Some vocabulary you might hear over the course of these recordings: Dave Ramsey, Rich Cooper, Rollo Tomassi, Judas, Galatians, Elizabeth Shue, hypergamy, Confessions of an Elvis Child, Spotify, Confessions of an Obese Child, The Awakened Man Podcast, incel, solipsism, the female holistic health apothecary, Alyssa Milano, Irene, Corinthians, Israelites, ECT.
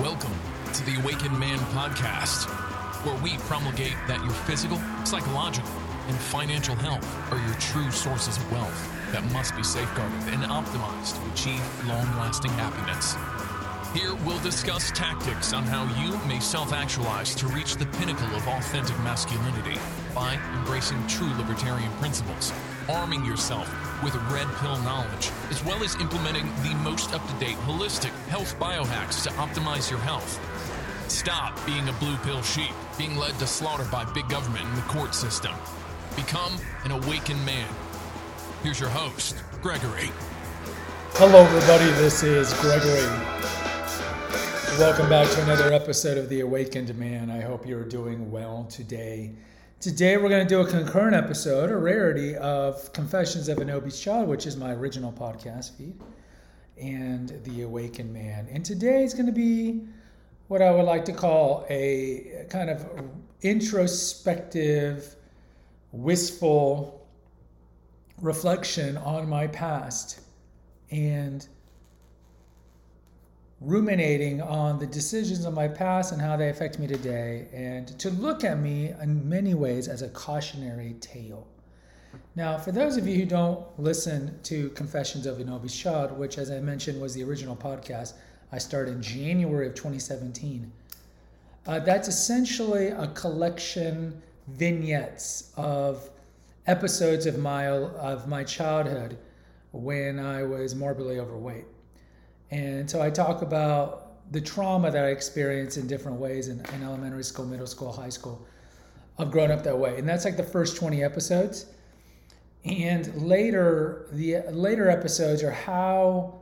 Welcome to the Awakened Man Podcast, where we promulgate that your physical, psychological, and financial health are your true sources of wealth that must be safeguarded and optimized to achieve long-lasting happiness. Here, we'll discuss tactics on how you may self-actualize to reach the pinnacle of authentic masculinity by embracing true libertarian principles, arming yourself with red pill knowledge, as well as implementing the most up-to-date holistic health biohacks to optimize your health. Stop being a blue pill sheep, being led to slaughter by big government and the court system. Become an awakened man. Here's your host, Gregory. Hello, everybody. This is Gregory. Welcome back to another episode of The Awakened Man. I hope you're doing well today. Today we're going to do a concurrent episode, a rarity, of Confessions of an Obese Child, which is my original podcast feed, and The Awakened Man. And today is going to be what I would like to call a kind of introspective, wistful reflection on my past and ruminating on the decisions of my past and how they affect me today, and to look at me in many ways as a cautionary tale. Now, for those of you who don't listen to Confessions of an Obese Child, which, as I mentioned, was the original podcast I started in January of 2017, that's essentially a collection vignettes of episodes of my childhood when I was morbidly overweight. And so I talk about the trauma that I experienced in different ways in elementary school, middle school, high school, of growing up that way. And that's like the first 20 episodes. And later episodes are how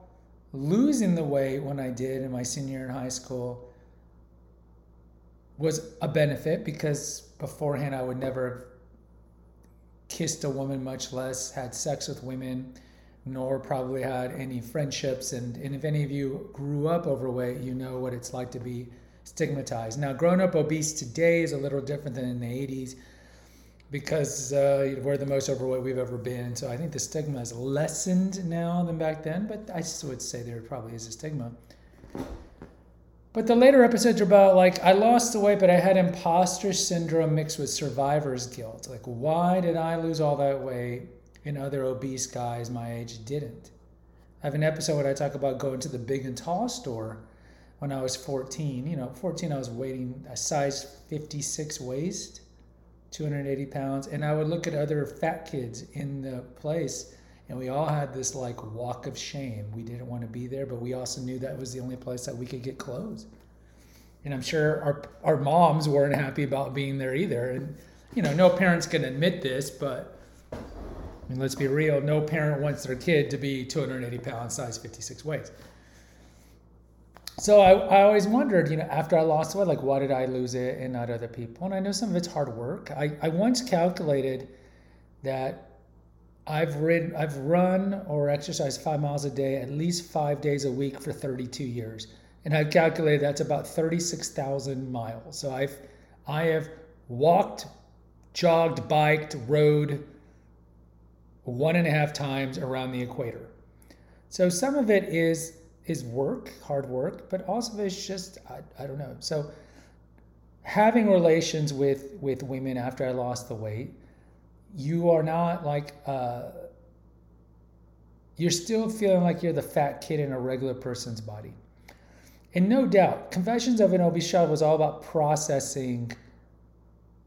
losing the weight when I did in my senior year in high school was a benefit, because beforehand I would never have kissed a woman, much less had sex with women, nor probably had any friendships. And if any of you grew up overweight, you know what it's like to be stigmatized. Now, grown up obese today is a little different than in the 80s, because we're the most overweight we've ever been. So I think the stigma is lessened now than back then, but I still would say there probably is a stigma. But the later episodes are about, like, I lost the weight, but I had imposter syndrome mixed with survivor's guilt. Like, why did I lose all that weight and other obese guys my age didn't? I have an episode where I talk about going to the Big and Tall store when I was 14. I was weighing a size 56 waist, 280 pounds. And I would look at other fat kids in the place, and we all had this, like, walk of shame. We didn't want to be there, but we also knew that was the only place that we could get clothes. And I'm sure our moms weren't happy about being there either. And, no parent's going to admit this, but I mean, let's be real, no parent wants their kid to be 280 pounds, size 56 waist. So I always wondered, after I lost weight, like, why did I lose it and not other people? And I know some of it's hard work. I once calculated that I've run or exercised 5 miles a day at least 5 days a week for 32 years. And I've calculated that's about 36,000 miles. So I have walked, jogged, biked, rode 1.5 times around the equator. So some of it is work, hard work, but also it's just, I don't know. So having relations with women after I lost the weight, you are not like, you're still feeling like you're the fat kid in a regular person's body. And no doubt, Confessions of an Obese Child was all about processing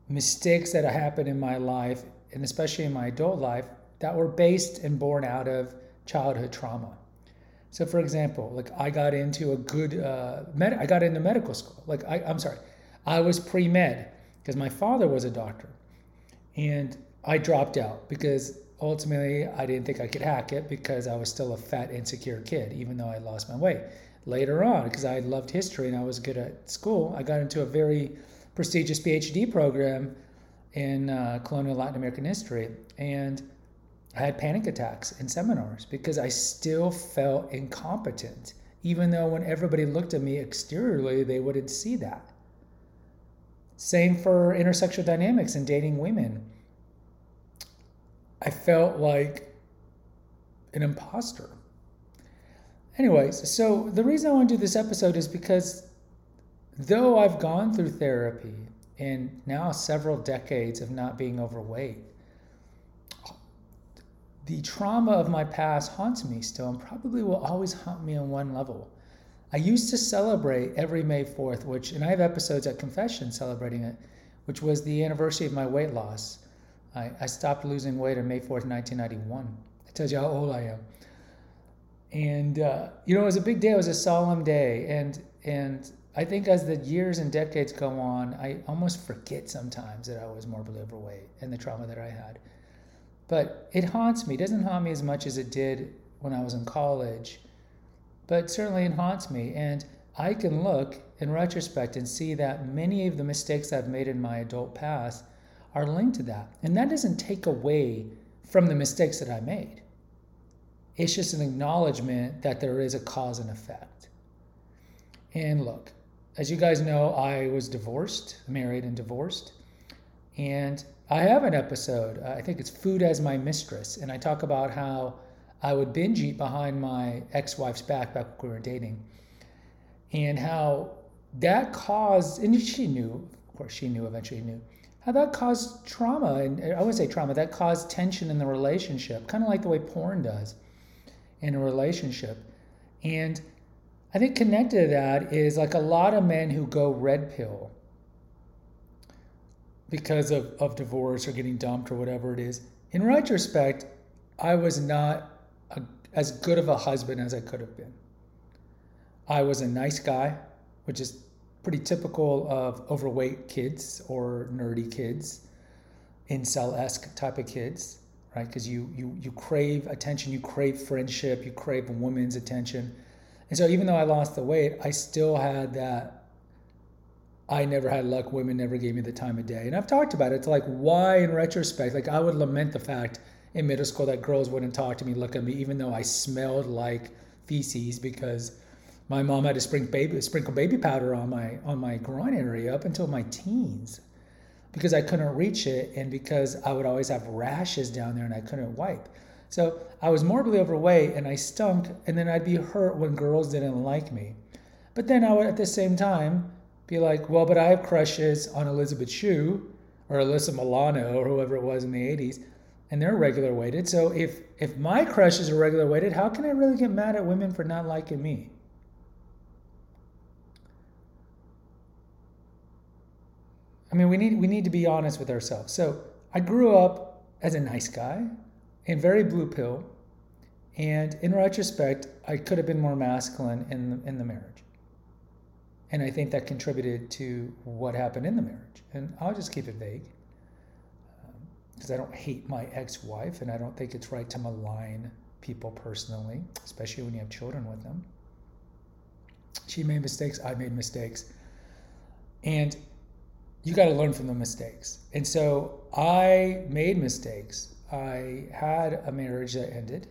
mistakes that happened in my life, and especially in my adult life, that were based and born out of childhood trauma. So, for example, like, I got into medical school. Like, I was pre-med because my father was a doctor, and I dropped out because ultimately I didn't think I could hack it, because I was still a fat, insecure kid, even though I lost my weight. Later on, because I loved history and I was good at school, I got into a very prestigious PhD program in colonial Latin American history, and I had panic attacks in seminars because I still felt incompetent, even though when everybody looked at me exteriorly, they wouldn't see that. Same for intersexual dynamics and dating women. I felt like an imposter. Anyways, so the reason I want to do this episode is because Though I've gone through therapy and now several decades of not being overweight, the trauma of my past haunts me still and probably will always haunt me on one level. I used to celebrate every May 4th, and I have episodes at Confession celebrating it, which was the anniversary of my weight loss. I stopped losing weight on May 4th, 1991. That tells you how old I am. And, it was a big day. It was a solemn day. And I think as the years and decades go on, I almost forget sometimes that I was morbidly overweight and the trauma that I had. But it haunts me. It doesn't haunt me as much as it did when I was in college, but certainly it haunts me. And I can look in retrospect and see that many of the mistakes I've made in my adult past are linked to that. And that doesn't take away from the mistakes that I made. It's just an acknowledgement that there is a cause and effect. And look, as you guys know, I was married and divorced. And I have an episode, I think it's Food as My Mistress. And I talk about how I would binge eat behind my ex-wife's back when we were dating. And how that caused, and she knew, how that caused trauma. And I would say trauma, that caused tension in the relationship, kind of like the way porn does in a relationship. And I think connected to that is like a lot of men who go red pill because of divorce or getting dumped or whatever it is. In retrospect, I was not as good of a husband as I could have been. I was a nice guy, which is pretty typical of overweight kids or nerdy kids, incel-esque type of kids, right? Because you crave attention, you crave friendship, you crave a woman's attention. And so even though I lost the weight, I still had that, I never had luck, women never gave me the time of day. And I've talked about it. It's like, why in retrospect, like I would lament the fact in middle school that girls wouldn't talk to me, look at me, even though I smelled like feces because my mom had to sprinkle baby powder on my groin area up until my teens because I couldn't reach it and because I would always have rashes down there and I couldn't wipe. So I was morbidly overweight and I stunk, and then I'd be hurt when girls didn't like me. But then I would at the same time be like, well, but I have crushes on Elizabeth Shue or Alyssa Milano or whoever it was in the 80s, and they're regular weighted. So if my crushes are regular weighted, how can I really get mad at women for not liking me? I mean, we need to be honest with ourselves. So I grew up as a nice guy and very blue pill. And in retrospect, I could have been more masculine in the marriage. And I think that contributed to what happened in the marriage. And I'll just keep it vague because I don't hate my ex-wife and I don't think it's right to malign people personally, especially when you have children with them. She made mistakes, I made mistakes. And you got to learn from the mistakes. And so I made mistakes. I had a marriage that ended,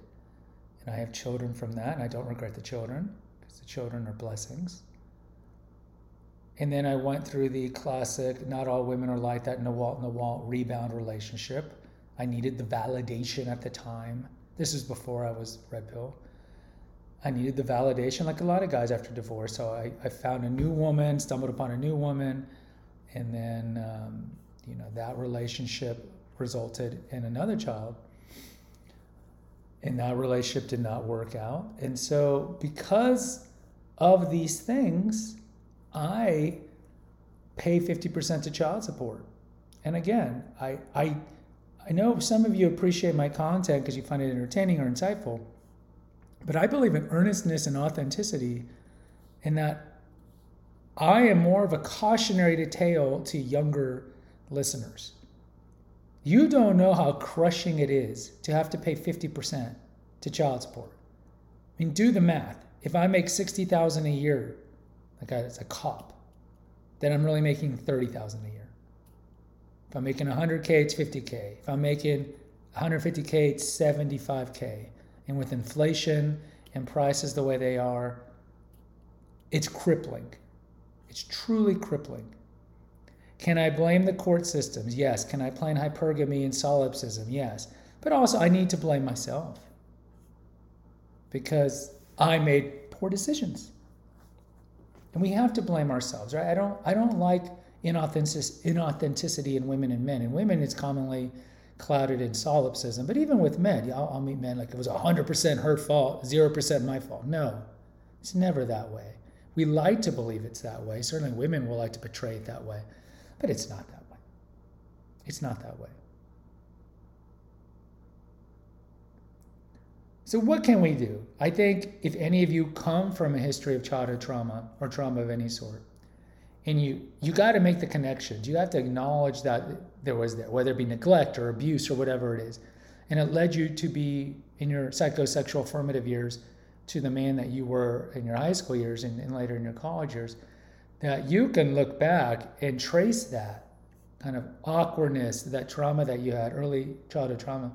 and I have children from that, and I don't regret the children because the children are blessings. And then I went through the classic, not all women are like that, Nawalt rebound relationship. I needed the validation at the time. This is before I was red pill. I needed the validation like a lot of guys after divorce. So I found a new woman, stumbled upon a new woman. And then, that relationship resulted in another child. And that relationship did not work out. And so because of these things, I pay 50% to child support. And again, I know some of you appreciate my content because you find it entertaining or insightful. But I believe in earnestness and authenticity, and that I am more of a cautionary tale to younger listeners. You don't know how crushing it is to have to pay 50% to child support. I mean, do the math. If I make $60,000 a year, like as a cop, then I'm really making $30,000 a year. If I'm making $100K, it's $50K. If I'm making $150K, it's $75K. And with inflation and prices the way they are, it's crippling. It's truly crippling. Can I blame the court systems? Yes. Can I blame hypergamy and solipsism? Yes. But also I need to blame myself because I made poor decisions. And we have to blame ourselves, right? I don't like inauthenticity in women and men. In women, it's commonly clouded in solipsism. But even with men, I'll meet men like it was 100% her fault, 0% my fault. No, it's never that way. We like to believe it's that way. Certainly women will like to portray it that way, but it's not that way. It's not that way. So what can we do? I think if any of you come from a history of childhood trauma or trauma of any sort, and you got to make the connections. You have to acknowledge that there was, whether it be neglect or abuse or whatever it is, and it led you to be, in your psychosexual formative years, to the man that you were in your high school years and later in your college years, that you can look back and trace that kind of awkwardness, that trauma that you had, early childhood trauma,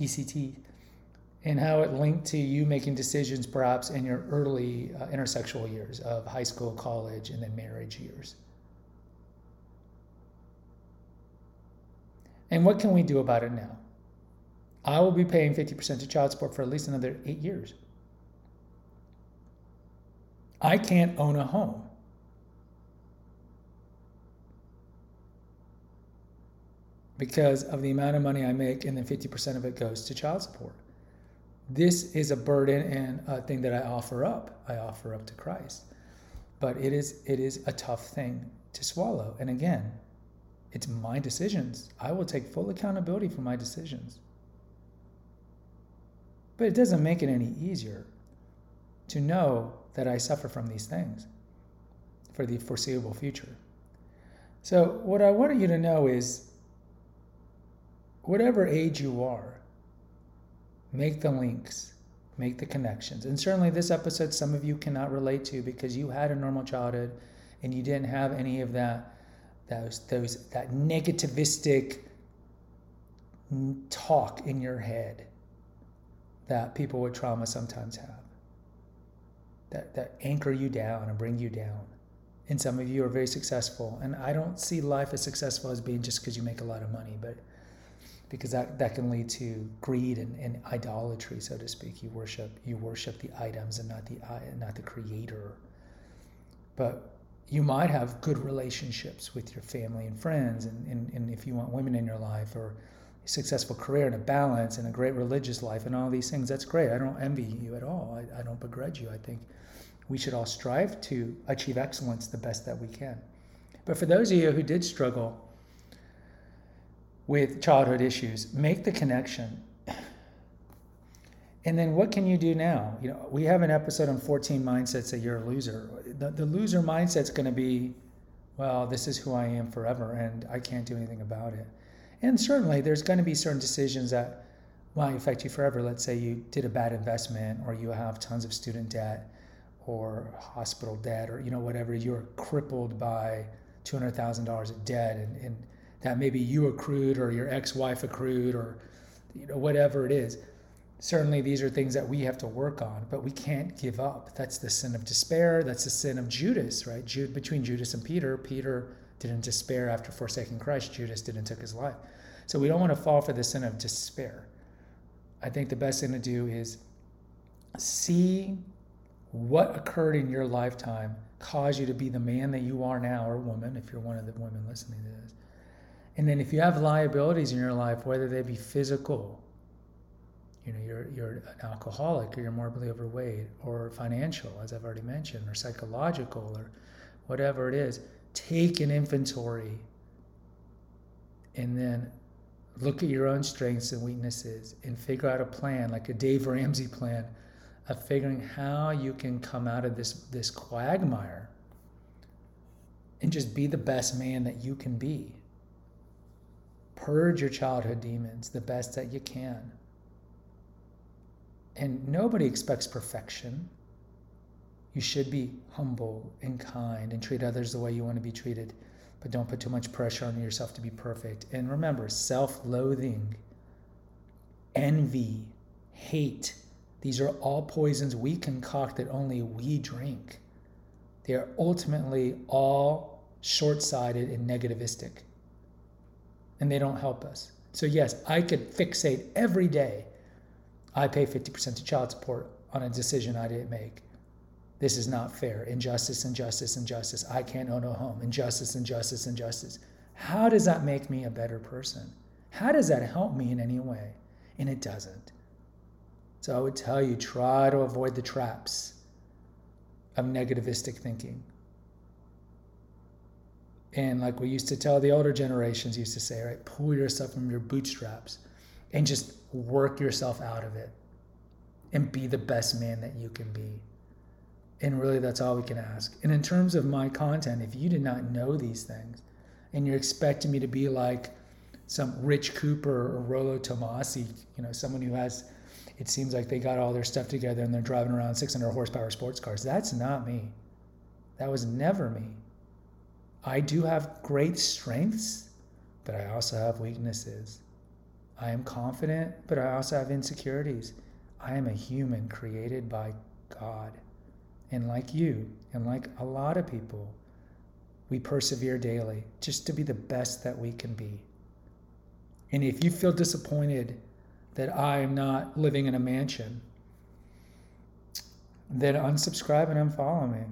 ECT, and how it linked to you making decisions perhaps in your early intersexual years of high school, college, and then marriage years. And what can we do about it now? I will be paying 50% to child support for at least another 8 years. I can't own a home. Because of the amount of money I make and then 50% of it goes to child support. This is a burden and a thing that I offer up. I offer up to Christ. But it is a tough thing to swallow. And again, it's my decisions. I will take full accountability for my decisions. But it doesn't make it any easier to know that I suffer from these things for the foreseeable future. So what I want you to know is, whatever age you are, make the links, make the connections. And certainly this episode, some of you cannot relate to because you had a normal childhood and you didn't have any of that negativistic talk in your head that people with trauma sometimes have, that anchor you down and bring you down. And some of you are very successful. And I don't see life as successful as being just because you make a lot of money, but because that can lead to greed and idolatry, so to speak. You worship the items and not the creator. But you might have good relationships with your family and friends, and if you want women in your life, or a successful career and a balance and a great religious life and all these things, that's great. I don't envy you at all. I don't begrudge you. I think we should all strive to achieve excellence the best that we can. But for those of you who did struggle with childhood issues, make the connection. And then what can you do now? You know, we have an episode on 14 mindsets that you're a loser. The loser mindset's gonna be, well, this is who I am forever and I can't do anything about it. And certainly there's gonna be certain decisions that might affect you forever. Let's say you did a bad investment, or you have tons of student debt or hospital debt, or whatever, you're crippled by $200,000 of debt and that maybe you accrued or your ex-wife accrued, or whatever it is. Certainly these are things that we have to work on, but we can't give up. That's the sin of despair. That's the sin of Judas, right? Between Judas and Peter didn't despair after forsaking Christ. Judas didn't take his life. So we don't want to fall for the sin of despair. I think the best thing to do is see what occurred in your lifetime caused you to be the man that you are now, or woman, if you're one of the women listening to this. And then if you have liabilities in your life, whether they be physical, you're an alcoholic, or you're morbidly overweight, or financial, as I've already mentioned, or psychological, or whatever it is, take an inventory and then look at your own strengths and weaknesses and figure out a plan, like a Dave Ramsey plan, of figuring how you can come out of this quagmire and just be the best man that you can be. Purge your childhood demons the best that you can. And nobody expects perfection. You should be humble and kind and treat others the way you want to be treated, but don't put too much pressure on yourself to be perfect. And remember, self-loathing, envy, hate, these are all poisons we concoct that only we drink. They are ultimately all short-sighted and negativistic. And they don't help us. So yes, I could fixate every day. I pay 50% to child support on a decision I didn't make. This is not fair. Injustice, injustice, injustice. I can't own a home. Injustice, injustice, injustice. How does that make me a better person? How does that help me in any way? And it doesn't. So I would tell you, try to avoid the traps of negativistic thinking. And like we used to tell the older generations used to say, right, pull yourself from your bootstraps and just work yourself out of it and be the best man that you can be. And really, that's all we can ask. And in terms of my content, if you did not know these things and you're expecting me to be like some Rich Cooper or Rollo Tomassi, you know, someone who has, it seems like they got all their stuff together and they're driving around 600 horsepower sports cars. That's not me. That was never me. I do have great strengths, but I also have weaknesses. I am confident, but I also have insecurities. I am a human created by God. And like you, and like a lot of people, we persevere daily just to be the best that we can be. And if you feel disappointed that I am not living in a mansion, then unsubscribe and unfollow me.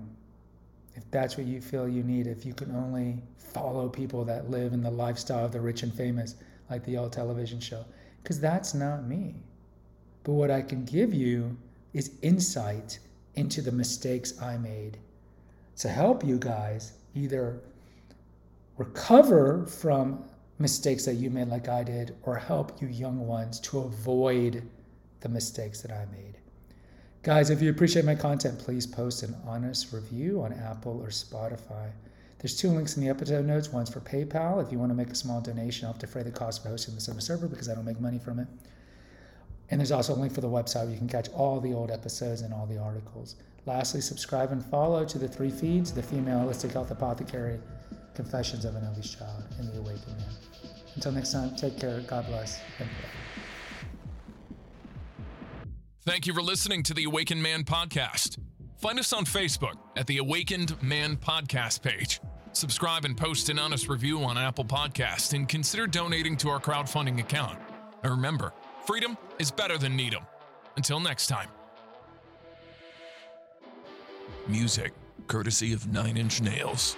If that's what you feel you need, if you can only follow people that live in the lifestyle of the rich and famous, like the old television show, because that's not me. But what I can give you is insight into the mistakes I made to help you guys either recover from mistakes that you made like I did, or help you young ones to avoid the mistakes that I made. Guys, if you appreciate my content, please post an honest review on Apple or Spotify. There's two links in the episode notes. One's for PayPal. If you want to make a small donation, I'll have to defray the cost of hosting this on the server because I don't make money from it. And there's also a link for the website where you can catch all the old episodes and all the articles. Lastly, subscribe and follow to the three feeds, The Female Holistic Health Apothecary, Confessions of an Elvis Child, and The Awakened Man. Until next time, take care, God bless, and pray. Thank you for listening to The Awakened Man Podcast. Find us on Facebook at The Awakened Man Podcast page. Subscribe and post an honest review on Apple Podcasts, and consider donating to our crowdfunding account. And remember, freedom is better than Needham. Until next time. Music courtesy of 9 Inch Nails.